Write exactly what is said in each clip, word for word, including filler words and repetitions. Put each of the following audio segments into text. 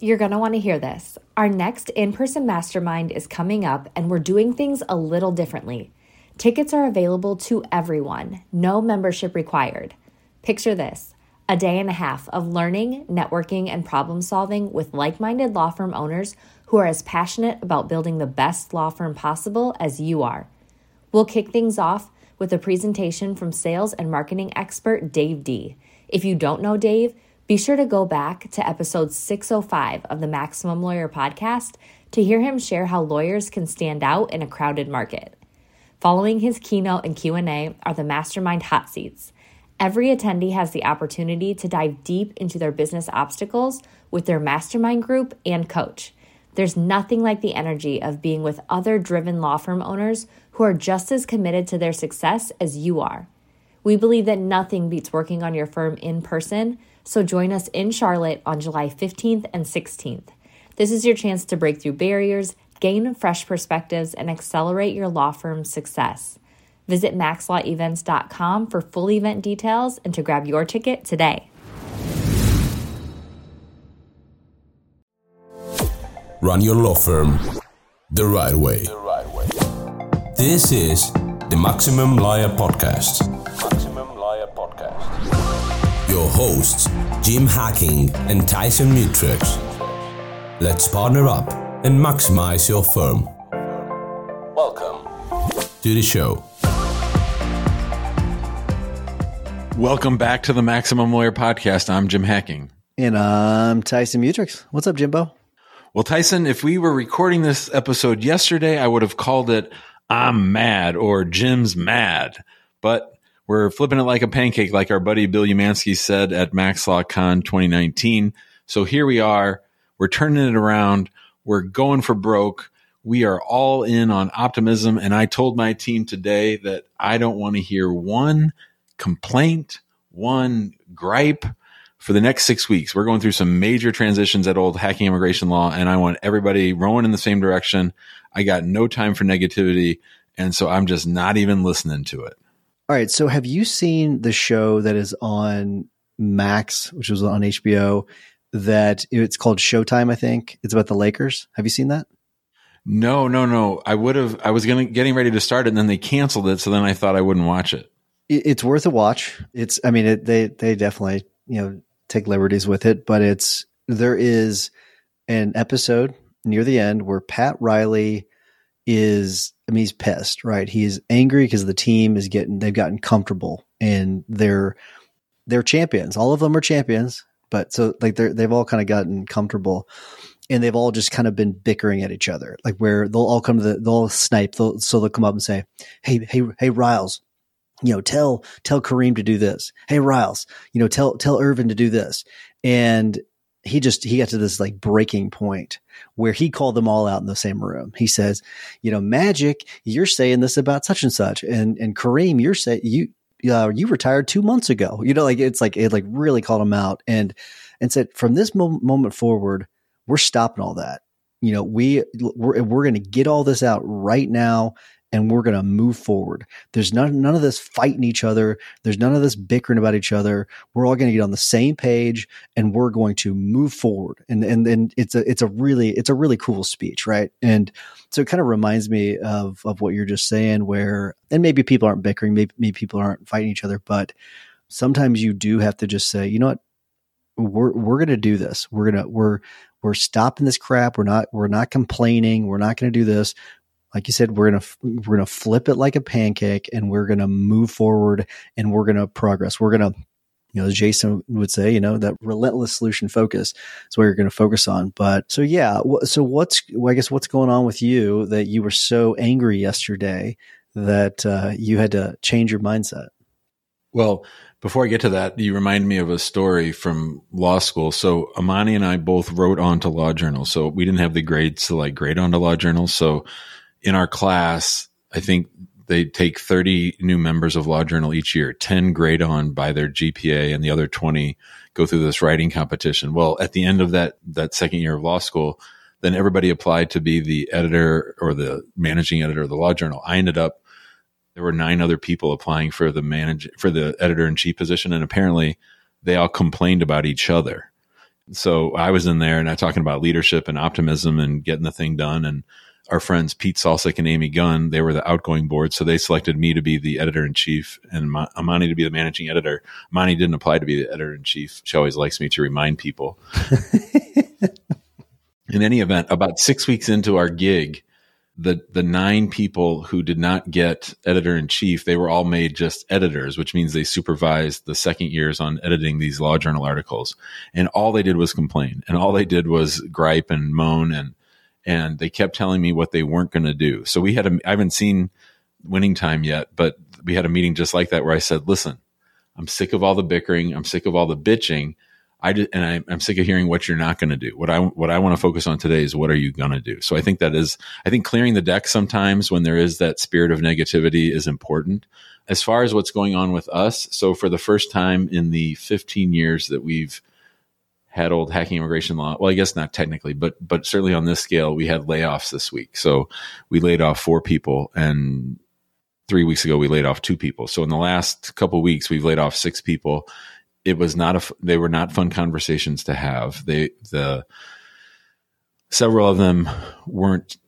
You're going to want to hear this. Our next in-person mastermind is coming up, and we're doing things a little differently. Tickets are available to everyone. No membership required. Picture this, a day and a half of learning, networking, and problem solving with like-minded law firm owners who are as passionate about building the best law firm possible as you are. We'll kick things off with a presentation from sales and marketing expert Dave D. If you don't know Dave, be sure to go back to episode six oh five of the Maximum Lawyer podcast to hear him share how lawyers can stand out in a crowded market. Following his keynote and Q and A are the Mastermind Hot Seats. Every attendee has the opportunity to dive deep into their business obstacles with their mastermind group and coach. There's nothing like the energy of being with other driven law firm owners who are just as committed to their success as you are. We believe that nothing beats working on your firm in person, so join us in Charlotte on July fifteenth and sixteenth. This is your chance to break through barriers, gain fresh perspectives, and accelerate your law firm's success. Visit max law events dot com for full event details and to grab your ticket today. Run your law firm the right way. The right way. This is the Maximum Lawyer Podcast. Your hosts, Jim Hacking and Tyson Mutrix. Let's partner up and maximize your firm. Welcome to the show. Welcome back to the Maximum Lawyer Podcast. I'm Jim Hacking. And I'm Tyson Mutrix. What's up, Jimbo? Well, Tyson, if we were recording this episode yesterday, I would have called it I'm Mad or Jim's Mad. But we're flipping it like a pancake, like our buddy Bill Yumansky said at MaxLawCon twenty nineteen. So here we are. We're turning it around. We're going for broke. We are all in on optimism. And I told my team today that I don't want to hear one complaint, one gripe for the next six weeks. We're going through some major transitions at old Hacking Immigration Law, and I want everybody rowing in the same direction. I got no time for negativity, and so I'm just not even listening to it. All right. So have you seen the show that is on Max, which was on H B O, that it's called Showtime, I think? It's about the Lakers. Have you seen that? No, no, no. I would have, I was gonna, getting ready to start it and then they canceled it. So then I thought I wouldn't watch it. it it's worth a watch. It's, I mean, it, they, they definitely, you know, take liberties with it, but it's, there is an episode near the end where Pat Riley is, I mean, he's pissed, right? He's angry because the team is getting, they've gotten comfortable and they're, they're champions. All of them are champions, but so like they're, they've all kind of gotten comfortable and they've all just kind of been bickering at each other. Like where they'll all come to the, they'll all snipe. They'll, so they'll come up and say, Hey, Hey, Hey, Riles, you know, tell, tell Kareem to do this. Hey, Riles, you know, tell, tell Irvin to do this. And he just, he got to this like breaking point where he called them all out in the same room. He says, you know, Magic, you're saying this about such and such. And, and Kareem, you're saying you, uh, you retired two months ago. You know, like it's like, it like really called him out and, and said, from this mo- moment forward, we're stopping all that. You know, we, we're, we're going to get all this out right now. And we're going to move forward. There's none, none of this fighting each other. There's none of this bickering about each other. We're all going to get on the same page and we're going to move forward. And, and, and it's a, it's a really, it's a really cool speech. Right. And so it kind of reminds me of, of what you're just saying where, and maybe people aren't bickering, maybe, maybe people aren't fighting each other, but sometimes you do have to just say, you know what, we're, we're going to do this. We're going to, we're, we're stopping this crap. We're not, we're not complaining. We're not going to do this. Like you said, we're gonna we're gonna flip it like a pancake, and we're gonna move forward, and we're gonna progress. We're gonna, you know, as Jason would say, you know, that relentless solution focus is what you're gonna focus on. But so yeah, so what's well, I guess what's going on with you that you were so angry yesterday that uh, you had to change your mindset? Well, before I get to that, you remind me of a story from law school. So Imani and I both wrote onto law journals, so we didn't have the grades to like grade onto law journals, so. In our class, I think they take thirty new members of Law Journal each year, ten grade on by their G P A, and the other twenty go through this writing competition. Well, at the end of that that second year of law school, then everybody applied to be the editor or the managing editor of the Law Journal. I ended up, there were nine other people applying for the manage, for the editor-in-chief position, and apparently they all complained about each other. So I was in there and I talking about leadership and optimism and getting the thing done. And our friends, Pete Salsik and Amy Gunn, they were the outgoing board. So they selected me to be the editor in chief and Ma- Imani to be the managing editor. Imani didn't apply to be the editor in chief. She always likes me to remind people. In any event, about six weeks into our gig, the the nine people who did not get editor in chief, they were all made just editors, which means they supervised the second years on editing these law journal articles. And all they did was complain. And all they did was gripe and moan and, And they kept telling me what they weren't going to do. So we had a, I haven't seen Winning Time yet, but we had a meeting just like that where I said, listen, I'm sick of all the bickering. I'm sick of all the bitching. I did, and I, I'm sick of hearing what you're not going to do. What I, what I want to focus on today is what are you going to do? So I think that is, I think clearing the deck sometimes when there is that spirit of negativity is important. As far as what's going on with us, so for the first time in the fifteen years that we've had old Hacking Immigration Law. Well, I guess not technically, but but certainly on this scale, we had layoffs this week. So we laid off four people, and three weeks ago we laid off two people. So in the last couple of weeks, we've laid off six people. It was not a they were not fun conversations to have. They the several of them weren't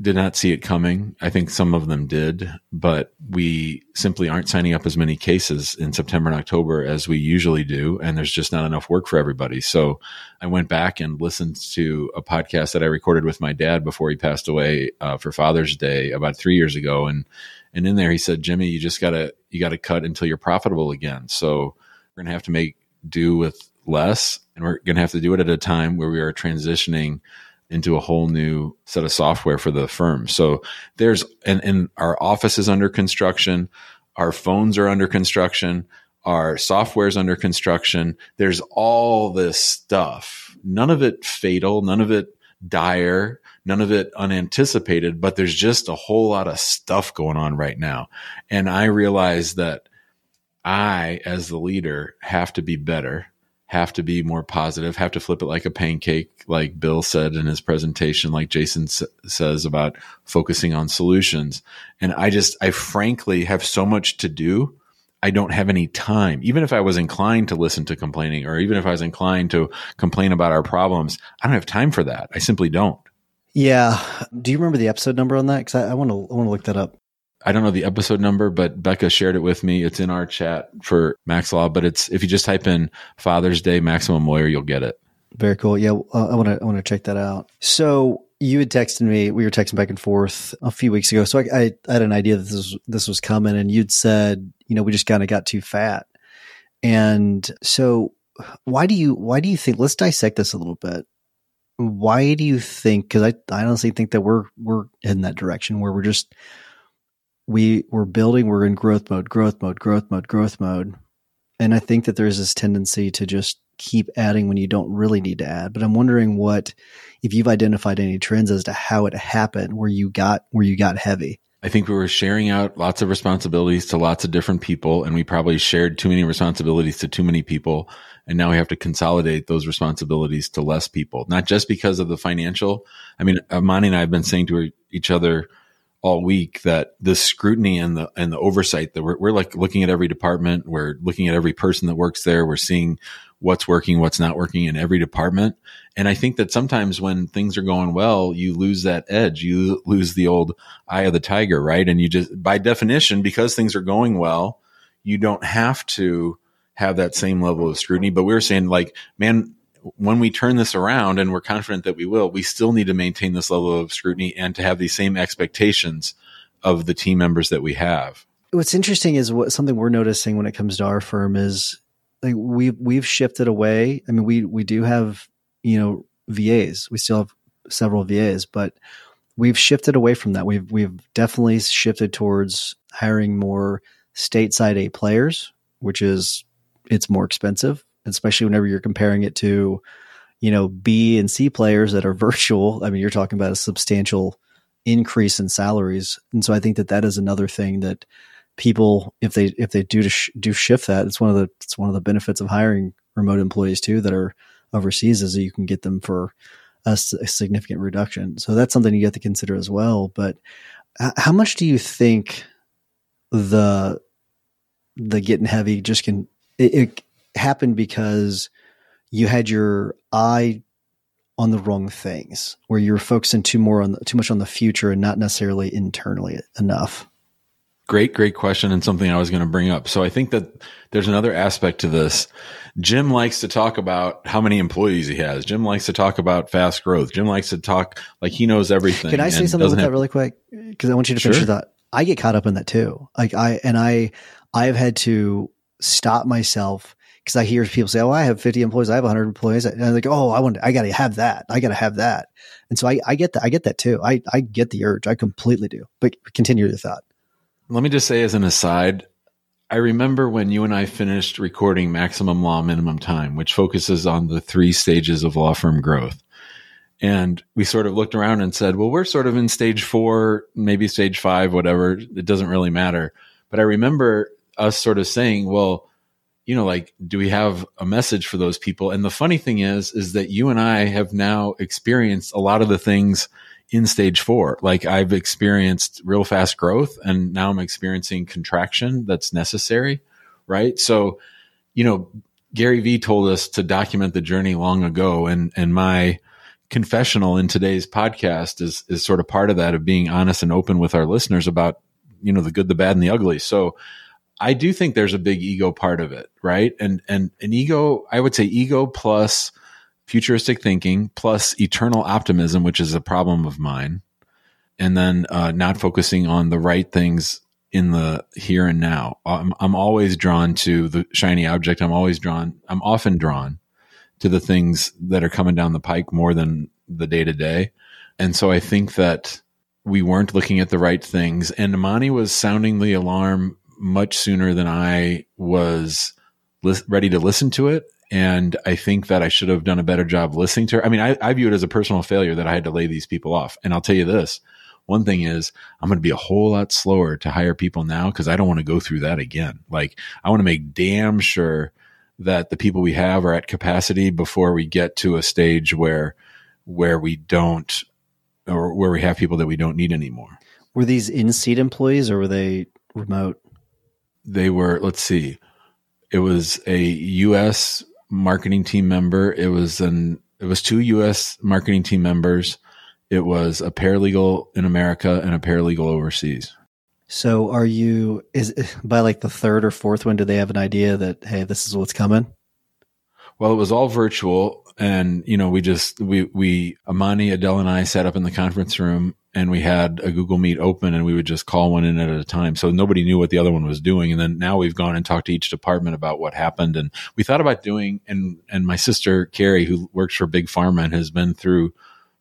did not see it coming. I think some of them did, but we simply aren't signing up as many cases in September and October as we usually do. And there's just not enough work for everybody. So I went back and listened to a podcast that I recorded with my dad before he passed away uh, for Father's Day about three years ago. And, and in there he said, Jimmy, you just gotta, you gotta cut until you're profitable again. So we're going to have to make do with less. And we're going to have to do it at a time where we are transitioning into a whole new set of software for the firm. So there's, and, and our office is under construction. Our phones are under construction. Our software is under construction. There's all this stuff. None of it fatal, none of it dire, none of it unanticipated, but there's just a whole lot of stuff going on right now. And I realize that I, as the leader, have to be better, have to be more positive, have to flip it like a pancake, like Bill said in his presentation, like Jason s- says about focusing on solutions. And I just, I frankly have so much to do. I don't have any time. Even if I was inclined to listen to complaining, or even if I was inclined to complain about our problems, I don't have time for that. I simply don't. Yeah. Do you remember the episode number on that? Because I want to, I want to look that up. I don't know the episode number, but Becca shared it with me. It's in our chat for Max Law, but it's, if you just type in Father's Day Maximum Lawyer, you'll get it. Very cool. Yeah. Uh, I want to, I want to check that out. So you had texted me, we were texting back and forth a few weeks ago. So I, I, I had an idea that this was, this was coming, and you'd said, you know, we just kind of got too fat. And so why do you, why do you think, let's dissect this a little bit. Why do you think, cause I, I honestly think that we're, we're in that direction where we're just, We we're building, we're in growth mode, growth mode, growth mode, growth mode. And I think that there's this tendency to just keep adding when you don't really need to add. But I'm wondering what, if you've identified any trends as to how it happened, where you got, where you got heavy. I think we were sharing out lots of responsibilities to lots of different people. And we probably shared too many responsibilities to too many people. And now we have to consolidate those responsibilities to less people, not just because of the financial. I mean, Imani and I have been saying to each other all week that the scrutiny and the, and the oversight that we're, we're like looking at every department, we're looking at every person that works there. We're seeing what's working, what's not working in every department. And I think that sometimes when things are going well, you lose that edge. You lose the old eye of the tiger, right? And you just, by definition, because things are going well, you don't have to have that same level of scrutiny. But we were saying like, man, when we turn this around, and we're confident that we will, we still need to maintain this level of scrutiny and to have these same expectations of the team members that we have. What's interesting is what something we're noticing when it comes to our firm is like we've, we've shifted away. I mean, we, we do have, you know, V As, we still have several V As, but we've shifted away from that. We've, we've definitely shifted towards hiring more stateside A players, which is, it's more expensive, especially whenever you're comparing it to, you know, B and C players that are virtual. I mean, you're talking about a substantial increase in salaries. And so I think that that is another thing that people, if they, if they do, to sh- do shift that, it's one of the, it's one of the benefits of hiring remote employees too, that are overseas, is that you can get them for a, s- a significant reduction. So that's something you have to consider as well. But h- how much do you think the, the getting heavy just can, it, it happened because you had your eye on the wrong things, where you were focusing too more on the, too much on the future and not necessarily internally enough? Great, great question, and something I was going to bring up. So I think that there's another aspect to this. Jim likes to talk about how many employees he has. Jim likes to talk about fast growth. Jim likes to talk like he knows everything. Can I say something about that really quick? Because I want you to finish that. I get caught up in that too. Like I and I, I have had to stop myself because I hear people say, "Oh, I have fifty employees. I have one hundred employees." And I'm like, "Oh, I want. I got to have that. I got to have that." And so I, I get that. I get that too. I, I get the urge. I completely do. But continue your thought. Let me just say as an aside, I remember when you and I finished recording Maximum Law, Minimum Time, which focuses on the three stages of law firm growth. And we sort of looked around and said, well, we're sort of in stage four, maybe stage five, whatever. It doesn't really matter. But I remember us sort of saying, well, you know, like, do we have a message for those people? And the funny thing is, is that you and I have now experienced a lot of the things in stage four. Like I've experienced real fast growth and now I'm experiencing contraction that's necessary, right? So, you know, Gary V told us to document the journey long ago. And, and my confessional in today's podcast is, is sort of part of that, of being honest and open with our listeners about, you know, the good, the bad, and the ugly. So I do think there's a big ego part of it, right? And, and an ego, I would say ego plus futuristic thinking plus eternal optimism, which is a problem of mine, and then uh, not focusing on the right things in the here and now. I'm, I'm always drawn to the shiny object. I'm always drawn. I'm often drawn to the things that are coming down the pike more than the day to day. And so I think that we weren't looking at the right things. And Imani was sounding the alarm much sooner than I was li- ready to listen to it. And I think that I should have done a better job listening to her. I mean, I, I view it as a personal failure that I had to lay these people off. And I'll tell you this. One thing is I'm going to be a whole lot slower to hire people now because I don't want to go through that again. Like I want to make damn sure that the people we have are at capacity before we get to a stage where where we don't or where we have people that we don't need anymore. Were these in-seat employees or were they remote? They were, let's see. It was a U S marketing team member. It was an, it was two U S marketing team members. It was a paralegal in America and a paralegal overseas. So are you, is by like the third or fourth one, do they have an idea that, hey, this is what's coming? Well, it was all virtual. And, you know, we just, we, we, Imani, Adele and I sat up in the conference room and we had a Google Meet open and we would just call one in at a time. So nobody knew what the other one was doing. And then now we've gone and talked to each department about what happened. And we thought about doing, and, and my sister, Carrie, who works for Big Pharma and has been through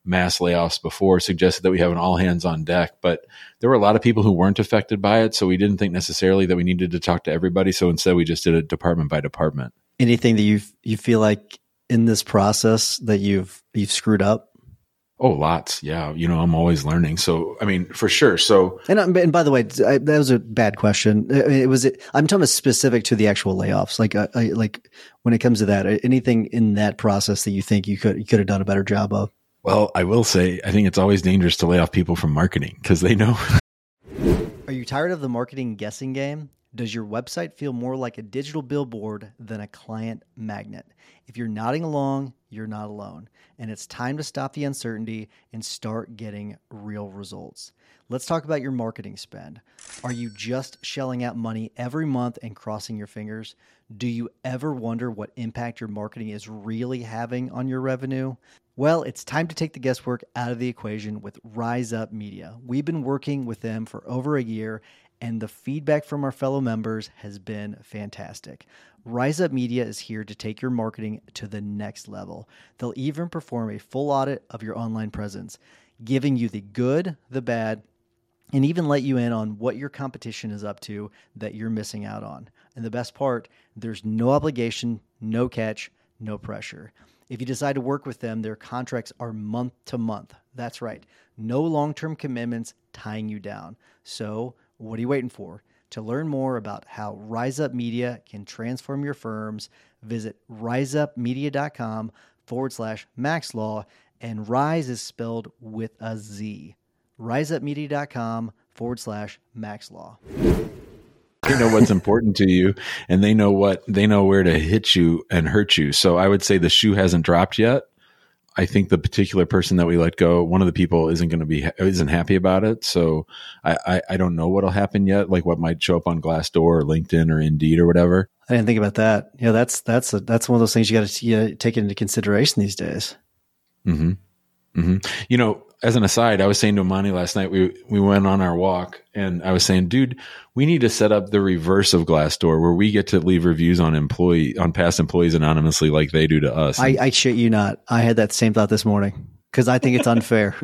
mass layoffs before, suggested that we have an all hands on deck, but there were a lot of people who weren't affected by it. So we didn't think necessarily that we needed to talk to everybody. So instead we just did it department by department. Anything that you you feel like in this process that you've you've screwed up? Oh, lots. Yeah. You know, I'm always learning. So, I mean, for sure. So, and, and by the way, I, that was a bad question. It was, I'm talking specific to the actual layoffs. Like, I, I, like when it comes to that, anything in that process that you think you could, you could have done a better job of? Well, I will say, I think it's always dangerous to lay off people from marketing because they know. Are you tired of the marketing guessing game? Does your website feel more like a digital billboard than a client magnet? If you're nodding along, you're not alone. And it's time to stop the uncertainty and start getting real results. Let's talk about your marketing spend. Are you just shelling out money every month and crossing your fingers? Do you ever wonder what impact your marketing is really having on your revenue? Well, it's time to take the guesswork out of the equation with Rise Up Media. We've been working with them for over a year, and the feedback from our fellow members has been fantastic. Rise Up Media is here to take your marketing to the next level. They'll even perform a full audit of your online presence, giving you the good, the bad, and even let you in on what your competition is up to that you're missing out on. And the best part, there's no obligation, no catch, no pressure. If you decide to work with them, their contracts are month to month. That's right. No long-term commitments tying you down. So, what are you waiting for? To learn more about how Rise Up Media can transform your firms, visit riseupmedia.com forward slash maxlaw, and Rise is spelled with a Z. riseupmedia.com forward slash maxlaw. They know what's important to you, and they know what they know where to hit you and hurt you. So I would say the shoe hasn't dropped yet. I think the particular person that we let go, one of the people isn't going to be, isn't happy about it. So I, I, I don't know what'll happen yet. Like what might show up on Glassdoor or LinkedIn or Indeed or whatever. I didn't think about that. Yeah. That's, that's, a, that's one of those things you got to you know, take into consideration these days. Mm-hmm. Mm-hmm. You know, as an aside, I was saying to Imani last night, we, we went on our walk and I was saying, dude, we need to set up the reverse of Glassdoor where we get to leave reviews on employee on past employees anonymously like they do to us. I, I shit you not. I had that same thought this morning because I think it's unfair.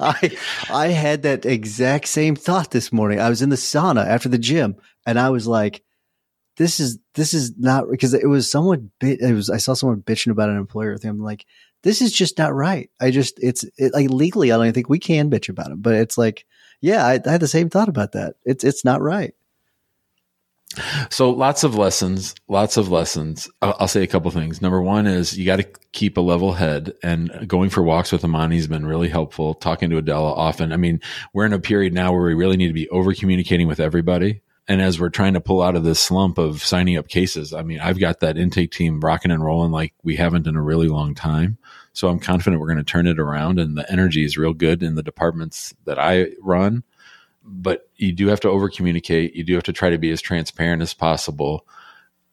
I I had that exact same thought this morning. I was in the sauna after the gym and I was like, this is, this is not, because it was someone, it was, I saw someone bitching about an employer thing. I'm like, this is just not right. I just, it's it, like legally, I don't even think we can bitch about it, but it's like, yeah, I, I had the same thought about that. It's, it's not right. So lots of lessons, lots of lessons. I'll, I'll say a couple things. Number one is you got to keep a level head, and going for walks with Imani has been really helpful. Talking to Adele often. I mean, we're in a period now where we really need to be over communicating with everybody. And as we're trying to pull out of this slump of signing up cases, I mean, I've got that intake team rocking and rolling like we haven't in a really long time. So I'm confident we're going to turn it around, and the energy is real good in the departments that I run. But you do have to over communicate. You do have to try to be as transparent as possible.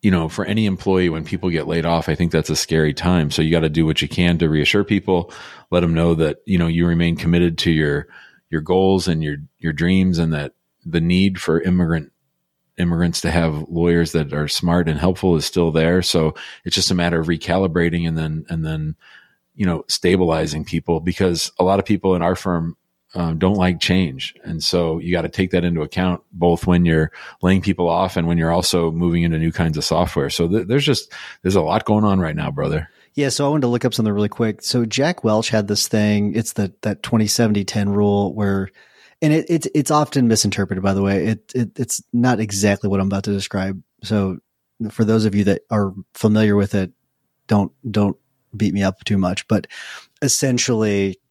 You know, for any employee, when people get laid off, I think that's a scary time. So you got to do what you can to reassure people, let them know that, you know, you remain committed to your, your goals and your, your dreams, and that the need for immigrant immigrants to have lawyers that are smart and helpful is still there. So it's just a matter of recalibrating and then, and then, you know, stabilizing people, because a lot of people in our firm um, don't like change. And so you got to take that into account, both when you're laying people off and when you're also moving into new kinds of software. So th- there's just, there's a lot going on right now, brother. Yeah. So I wanted to look up something really quick. So Jack Welch had this thing. It's the, that twenty, seventy, ten rule where, and it, it's it's often misinterpreted, by the way. It, it it's not exactly what I'm about to describe. So for those of you that are familiar with it, don't don't beat me up too much. But essentially,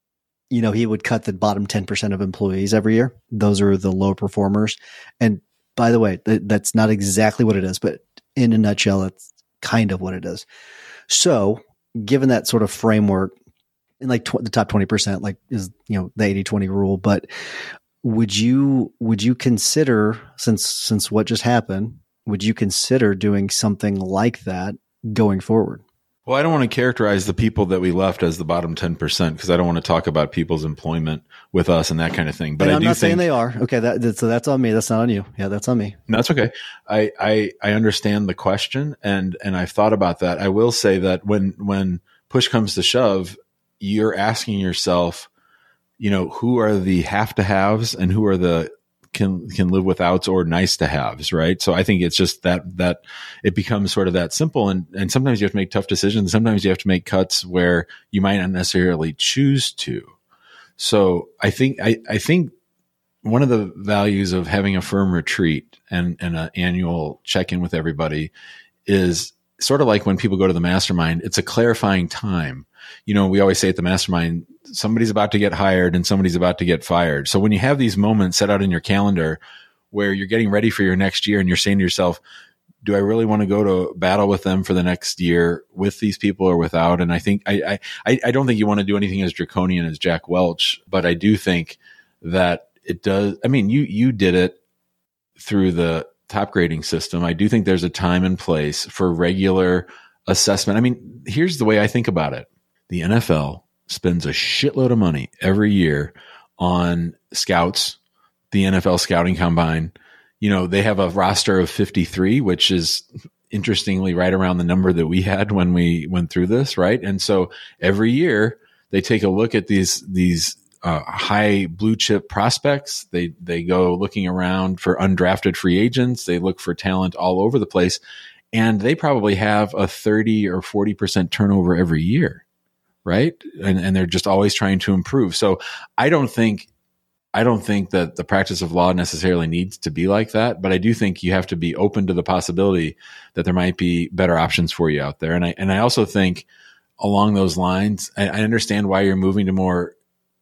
you know, he would cut the bottom ten percent of employees every year. Those are the low performers. And by the way, th- that's not exactly what it is, but in a nutshell, it's kind of what it is. So given that sort of framework, in like tw- the top twenty percent, like is, you know, the eighty twenty rule, but Would you would you consider, since since what just happened, would you consider doing something like that going forward? Well, I don't want to characterize the people that we left as the bottom ten percent, because I don't want to talk about people's employment with us and that kind of thing. But and I I'm do not think, saying they are. Okay, that, that, so that's on me. That's not on you. Yeah, that's on me. No, that's okay. I, I I understand the question, and and I've thought about that. I will say that when when push comes to shove, you're asking yourself, you know, who are the have to haves and who are the can can live withouts or nice to haves, right? So I think it's just that that it becomes sort of that simple. And and sometimes you have to make tough decisions. Sometimes you have to make cuts where you might not necessarily choose to. So I think I, I think one of the values of having a firm retreat and, and an annual check-in with everybody is sort of like when people go to the mastermind, it's a clarifying time. You know, we always say at the mastermind, somebody's about to get hired and somebody's about to get fired. So when you have these moments set out in your calendar where you're getting ready for your next year and you're saying to yourself, do I really want to go to battle with them for the next year with these people or without? And I think I, I, I don't think you want to do anything as draconian as Jack Welch, but I do think that it does. I mean, you, you did it through the top grading system. I do think there's a time and place for regular assessment. I mean, here's the way I think about it. The N F L spends a shitload of money every year on scouts, the N F L scouting combine. You know, they have a roster of fifty-three, which is interestingly right around the number that we had when we went through this, right? And so every year they take a look at these these uh, high blue chip prospects. They they go looking around for undrafted free agents. They look for talent all over the place, and they probably have a thirty or forty percent turnover every year. Right. And and they're just always trying to improve. So I don't think, I don't think that the practice of law necessarily needs to be like that, but I do think you have to be open to the possibility that there might be better options for you out there. And I, and I also think along those lines, I, I understand why you're moving to more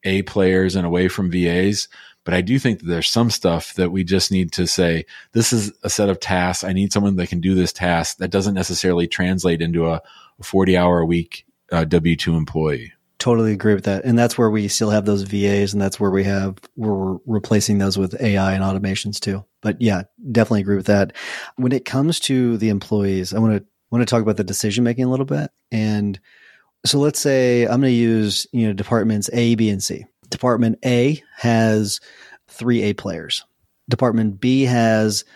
A players and away from V As, But I do think that there's some stuff that we just need to say, this is a set of tasks. I need someone that can do this task. That doesn't necessarily translate into a forty hour a week uh, W two employee. Totally agree with that. And that's where we still have those V As, and that's where we have, we're replacing those with A I and automations too. But yeah, definitely agree with that. When it comes to the employees, I want to, want to talk about the decision-making a little bit. And so let's say I'm going to use, you know, departments A, B, and C. Department A has three A players. Department B has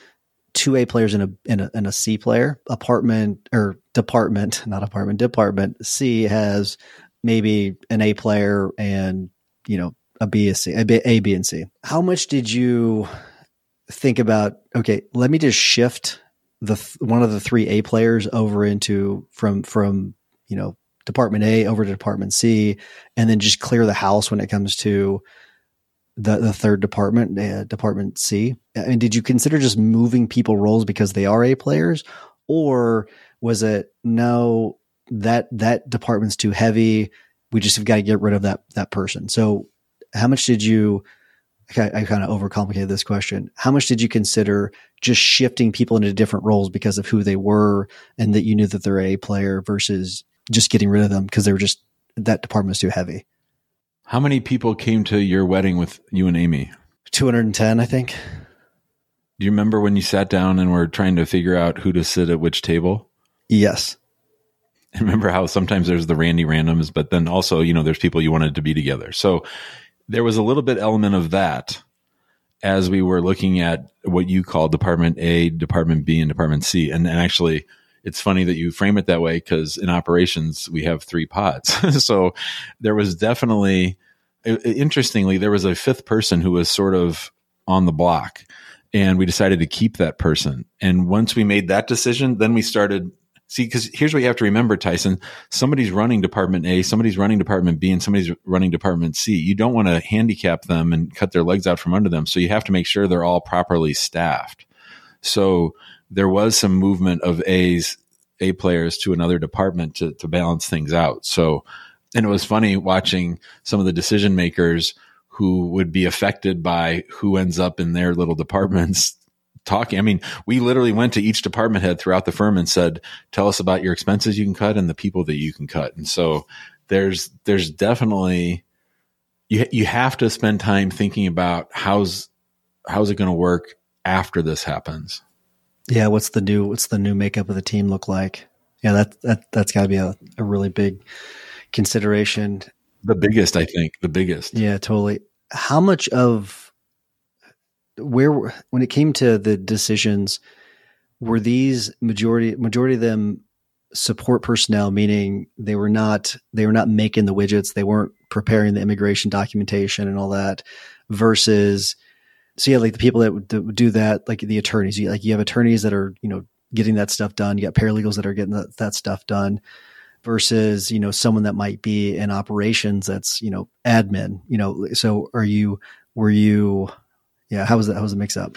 two A players and a, and a, and a C player. Apartment or department, not apartment, department C has maybe an A player and, you know, a B, a C, a B, a, B, and C. How much did you think about, okay, let me just shift the th- one of the three A players over into from, from, you know, Department A over to Department C, and then just clear the house when it comes to the, the third department, uh, Department C? I mean, did you consider just moving people roles because they are A players, or was it no, that that department's too heavy, we just have got to get rid of that that person? So how much did you, I, I kind of overcomplicated this question, how much did you consider just shifting people into different roles because of who they were and that you knew that they're a player versus just getting rid of them because they were just, that department's too heavy? How many people came to your wedding with you and Amy? two hundred ten, I think. Do you remember when you sat down and were trying to figure out who to sit at which table? Yes. Remember how sometimes there's the Randy randoms, but then also, you know, there's people you wanted to be together. So there was a little bit element of that as we were looking at what you call Department A, Department B, and Department C. And, and actually, it's funny that you frame it that way because in operations, we have three pods. So there was definitely, interestingly, there was a fifth person who was sort of on the block, and we decided to keep that person. And once we made that decision, then we started... See, because here's what you have to remember, Tyson. Somebody's running Department A, somebody's running Department B, and somebody's running Department C. You don't want to handicap them and cut their legs out from under them. So you have to make sure they're all properly staffed. So there was some movement of A's, A players to another department to, to balance things out. So, and it was funny watching some of the decision makers who would be affected by who ends up in their little departments talking. I mean, we literally went to each department head throughout the firm and said, tell us about your expenses you can cut and the people that you can cut. And so there's, there's definitely, you you have to spend time thinking about how's, how's it going to work after this happens? Yeah. What's the new, what's the new makeup of the team look like? Yeah. That, that, that's gotta be a, a really big consideration. The biggest, I think the biggest. Yeah, totally. How much of, Where when it came to the decisions, were these majority majority of them support personnel, meaning they were not they were not making the widgets, they weren't preparing the immigration documentation and all that, versus so yeah, like the people that would do that, like the attorneys, you, like you have attorneys that are, you know, getting that stuff done, you got paralegals that are getting that, that stuff done, versus, you know, someone that might be in operations that's, you know, admin, you know, so are you were you. Yeah. How was that? How was the mix up?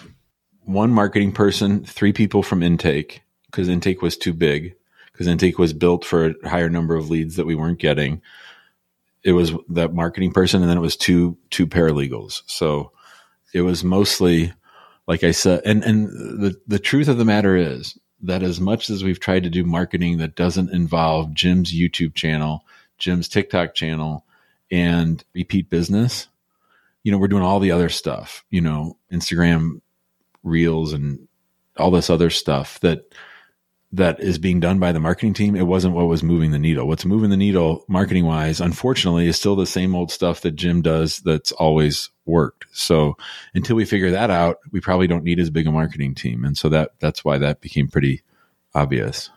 One marketing person, three people from intake, because intake was too big, because intake was built for a higher number of leads that we weren't getting. It was that marketing person, and then it was two, two paralegals. So it was mostly, like I said, and, and the, the truth of the matter is that as much as we've tried to do marketing that doesn't involve Jim's YouTube channel, Jim's TikTok channel, and repeat business, you know, we're doing all the other stuff, you know, Instagram reels and all this other stuff that, that is being done by the marketing team. It wasn't what was moving the needle. What's moving the needle marketing wise, unfortunately, is still the same old stuff that Jim does. That's always worked. So until we figure that out, we probably don't need as big a marketing team. And so that, that's why that became pretty obvious.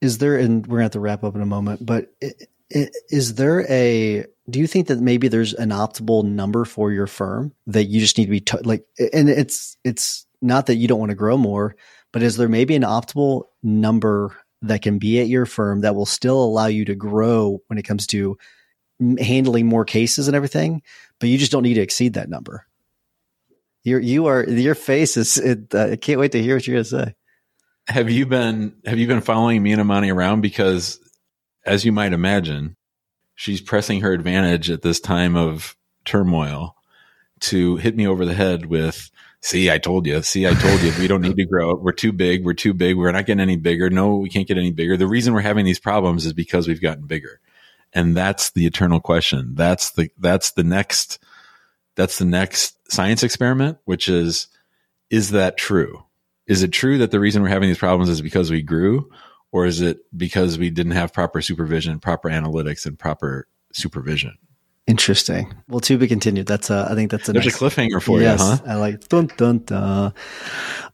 Is there, and we're going to have to wrap up in a moment, but it, it, is there a, do you think that maybe there's an optimal number for your firm that you just need to be t- like, and it's, it's not that you don't want to grow more, but is there maybe an optimal number that can be at your firm that will still allow you to grow when it comes to handling more cases and everything, but you just don't need to exceed that number? You're, you are, your face is, it, uh, I can't wait to hear what you're going to say. Have you been, have you been following me and Imani around? Because as you might imagine, she's pressing her advantage at this time of turmoil to hit me over the head with, see, I told you, see, I told you, we don't need to grow. We're too big. We're too big. We're not getting any bigger. No, we can't get any bigger. The reason we're having these problems is because we've gotten bigger. And that's the eternal question. That's the, that's the next, that's the next science experiment, which is, is that true? Is it true that the reason we're having these problems is because we grew, or is it because we didn't have proper supervision, proper analytics, and proper supervision? Interesting. Well, to be continued. That's uh, I think that's a there's nice, a cliffhanger for yes, you, huh? I like it. Dun, dun, dun.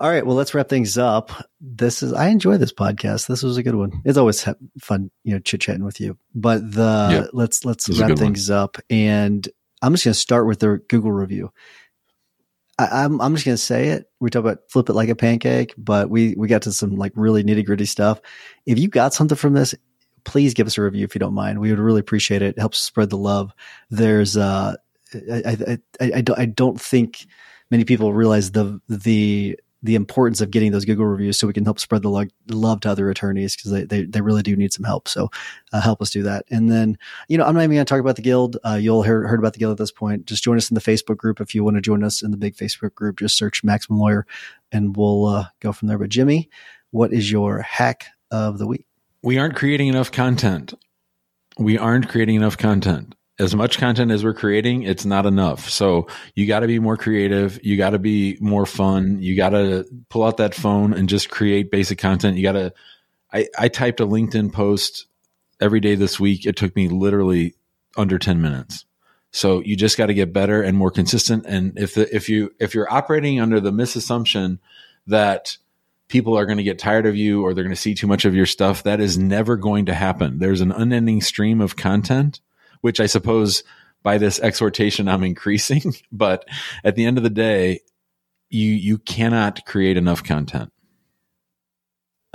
All right. Well, let's wrap things up. This is I enjoy this podcast. This was a good one. It's always fun, you know, chit chatting with you. But the yep. let's let's wrap things one. up, and I'm just going to start with the Google review. I, I'm I'm just going to say it. We talk about flip it like a pancake, but we we got to some like really nitty gritty stuff. If you got something from this, please give us a review if you don't mind. We would really appreciate it. It helps spread the love. There's, uh, I, I, I, I don't, I don't think many people realize the the the importance of getting those Google reviews, so we can help spread the love, love to other attorneys, because they, they, they really do need some help. So uh, help us do that. And then, you know, I'm not even going to talk about the Guild. Uh, you'll hear, heard about the Guild at this point. Just join us in the Facebook group. If you want to join us in the big Facebook group, just search Maximum Lawyer and we'll uh, go from there. But Jimmy, what is your hack of the week? We aren't creating enough content. We aren't creating enough content. As much content as we're creating, it's not enough. So you got to be more creative. You got to be more fun. You got to pull out that phone and just create basic content. You got to, I, I typed a LinkedIn post every day this week. It took me literally under ten minutes. So you just got to get better and more consistent. And if the, if you, if you're operating under the misassumption that people are going to get tired of you or they're going to see too much of your stuff, that is never going to happen. There's an unending stream of content, which I suppose by this exhortation I'm increasing. But at the end of the day, you you cannot create enough content.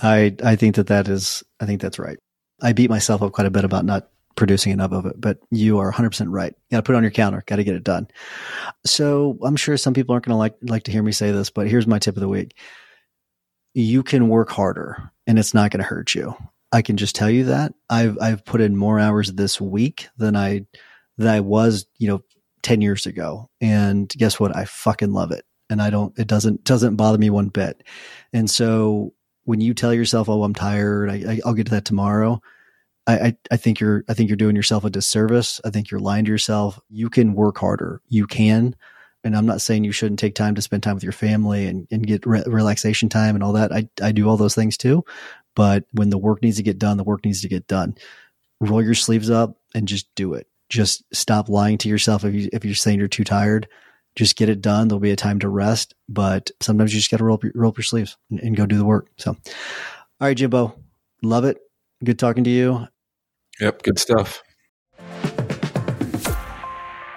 I I think that that is, I think that's right. I beat myself up quite a bit about not producing enough of it, but you are one hundred percent right. Got to put it on your counter. Got to get it done. So I'm sure some people aren't going to like like to hear me say this, but here's my tip of the week. You can work harder and it's not going to hurt you. I can just tell you that I've, I've put in more hours this week than I, than I was, you know, ten years ago. And guess what? I fucking love it. And I don't, it doesn't, doesn't bother me one bit. And so when you tell yourself, oh, I'm tired, I, I, I'll get to that tomorrow. I, I, I think you're, I think you're doing yourself a disservice. I think you're lying to yourself. You can work harder. You can. And I'm not saying you shouldn't take time to spend time with your family and, and get re- relaxation time and all that. I, I do all those things too. But when the work needs to get done, the work needs to get done. Roll your sleeves up and just do it. Just stop lying to yourself. If you, if you're saying you're too tired, just get it done. There'll be a time to rest, but sometimes you just got to roll up your, roll up your sleeves and, and go do the work. So, all right, Jimbo, love it. Good talking to you. Yep. Good stuff.